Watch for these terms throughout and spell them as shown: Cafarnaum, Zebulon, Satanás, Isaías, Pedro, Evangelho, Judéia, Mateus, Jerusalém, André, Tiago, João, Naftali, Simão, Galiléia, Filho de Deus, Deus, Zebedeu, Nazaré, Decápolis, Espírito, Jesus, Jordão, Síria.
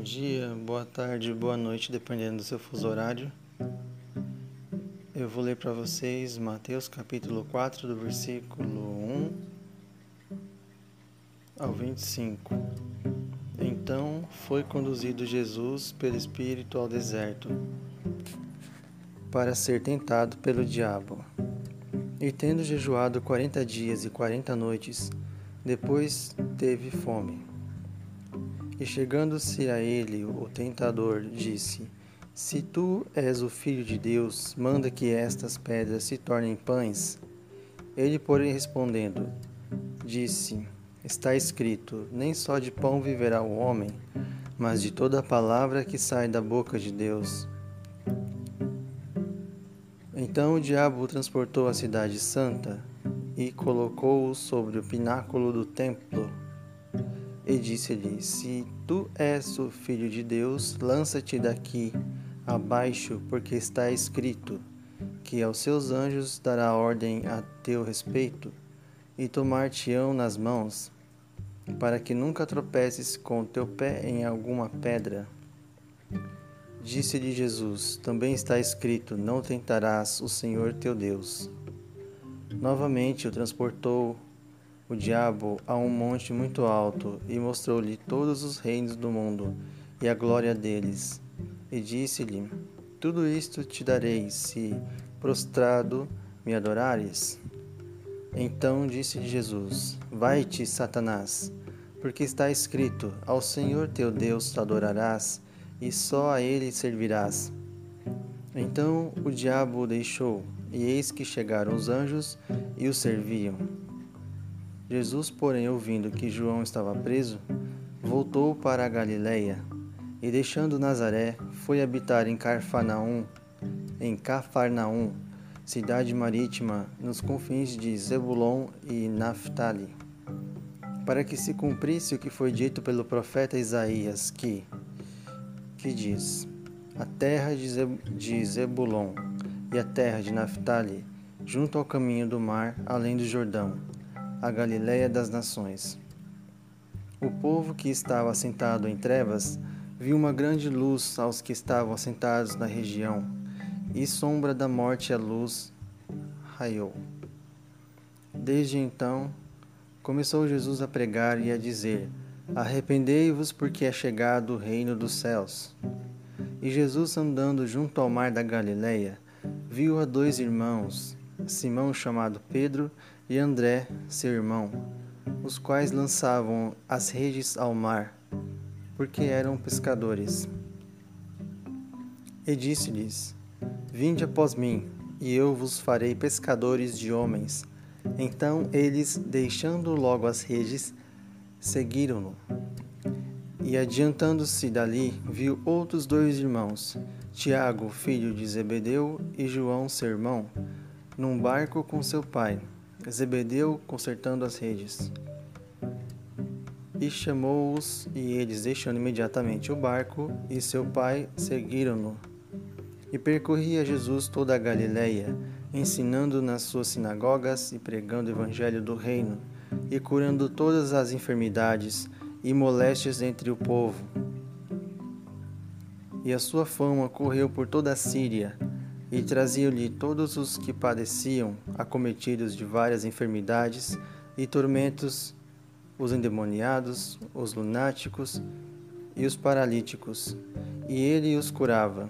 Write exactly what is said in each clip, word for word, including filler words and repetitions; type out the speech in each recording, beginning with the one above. bom dia, boa tarde, boa noite, dependendo do seu fuso horário. Eu vou ler para vocês Mateus capítulo quatro, do versículo um ao vinte e cinco. Então foi conduzido Jesus pelo Espírito ao deserto, para ser tentado pelo diabo. E tendo jejuado quarenta dias e quarenta noites, depois teve fome. E chegando-se a ele, o tentador disse: Se tu és o Filho de Deus, manda que estas pedras se tornem pães. Ele, porém, respondendo, disse: Está escrito, nem só de pão viverá o homem, mas de toda a palavra que sai da boca de Deus. Então o diabo o transportou à cidade santa e colocou-o sobre o pináculo do templo. E disse-lhe: Se tu és o Filho de Deus, lança-te daqui abaixo, porque está escrito que aos seus anjos dará ordem a teu respeito, e tomar-te-ão nas mãos, para que nunca tropeces com o teu pé em alguma pedra. Disse-lhe Jesus: Também está escrito: Não tentarás o Senhor teu Deus. Novamente o transportou o diabo a um monte muito alto, e mostrou-lhe todos os reinos do mundo e a glória deles. E disse-lhe: Tudo isto te darei, se prostrado me adorares. Então disse-lhe Jesus: Vai-te, Satanás, porque está escrito: Ao Senhor teu Deus te adorarás, e só a ele servirás. Então o diabo o deixou, e eis que chegaram os anjos e o serviam. Jesus, porém, ouvindo que João estava preso, voltou para a Galiléia, e deixando Nazaré, foi habitar em Cafarnaum, em Cafarnaum, cidade marítima, nos confins de Zebulon e Naftali, para que se cumprisse o que foi dito pelo profeta Isaías, que, que diz: A terra de Zebulon e a terra de Naftali, junto ao caminho do mar, além do Jordão, a Galiléia das nações. O povo que estava assentado em trevas viu uma grande luz. Aos que estavam assentados na região e sombra da morte, a luz raiou. Desde então, começou Jesus a pregar e a dizer: Arrependei-vos, porque é chegado o reino dos céus. E Jesus, andando junto ao mar da Galiléia, viu a dois irmãos, Simão, chamado Pedro, e André, seu irmão, os quais lançavam as redes ao mar, porque eram pescadores. E disse-lhes: Vinde após mim, e eu vos farei pescadores de homens. Então eles, deixando logo as redes, seguiram-no. E adiantando-se dali, viu outros dois irmãos, Tiago, filho de Zebedeu, e João, seu irmão, num barco com seu pai, Zebedeu, consertando as redes. E chamou-os, e eles, deixando imediatamente o barco e seu pai, seguiram-no. E percorria Jesus toda a Galiléia, ensinando nas suas sinagogas e pregando o evangelho do reino, e curando todas as enfermidades e moléstias entre o povo. E a sua fama correu por toda a Síria, e traziam-lhe todos os que padeciam, acometidos de várias enfermidades e tormentos, os endemoniados, os lunáticos e os paralíticos, e ele os curava.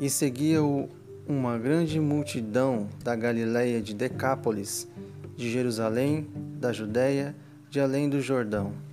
E seguia-o uma grande multidão da Galiléia, de Decápolis, de Jerusalém, da Judéia, de além do Jordão.